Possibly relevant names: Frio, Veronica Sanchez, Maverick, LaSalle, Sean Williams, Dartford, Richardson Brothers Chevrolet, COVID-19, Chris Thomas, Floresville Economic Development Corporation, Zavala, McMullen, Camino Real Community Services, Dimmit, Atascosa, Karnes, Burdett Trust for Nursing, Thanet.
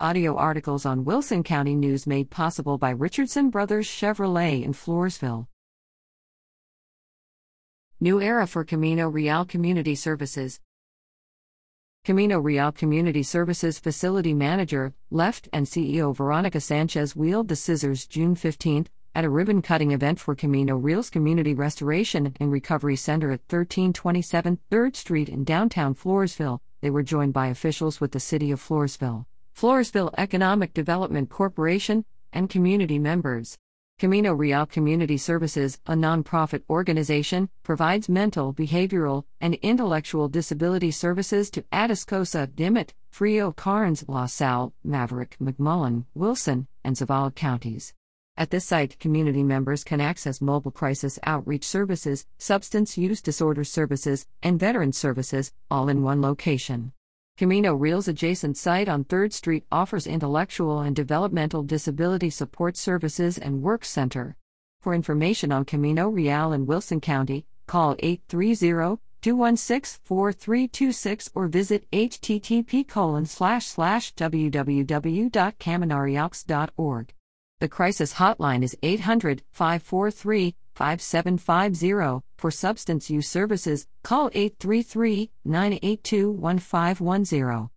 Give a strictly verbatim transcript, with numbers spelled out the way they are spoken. Audio articles on Wilson County News made possible by Richardson Brothers Chevrolet in Floresville. New era for Camino Real Community Services. Camino Real Community Services Facility Manager, Left, and C E O Veronica Sanchez wielded the scissors June fifteenth at a ribbon-cutting event for Camino Real's Community Restoration and Recovery Center at thirteen twenty-seven third Street in downtown Floresville. They were joined by officials with the City of Floresville, Floresville Economic Development Corporation, and community members. Camino Real Community Services, a nonprofit organization, provides mental, behavioral, and intellectual disability services to Atascosa, Dimmit, Frio, Karnes, LaSalle, Maverick, McMullen, Wilson, and Zavala counties. At this site, community members can access mobile crisis outreach services, substance use disorder services, and veteran services, all in one location. Camino Real's adjacent site on third Street offers intellectual and developmental disability support services and work center. For information on Camino Real in Wilson County, call eight three zero, two one six, four three two six or visit h t t p colon slash slash w w w dot camino real c s dot org. The crisis hotline is eight hundred, five four three, five seven five zero. For substance use services, call eight three three, nine eight two, one five one zero.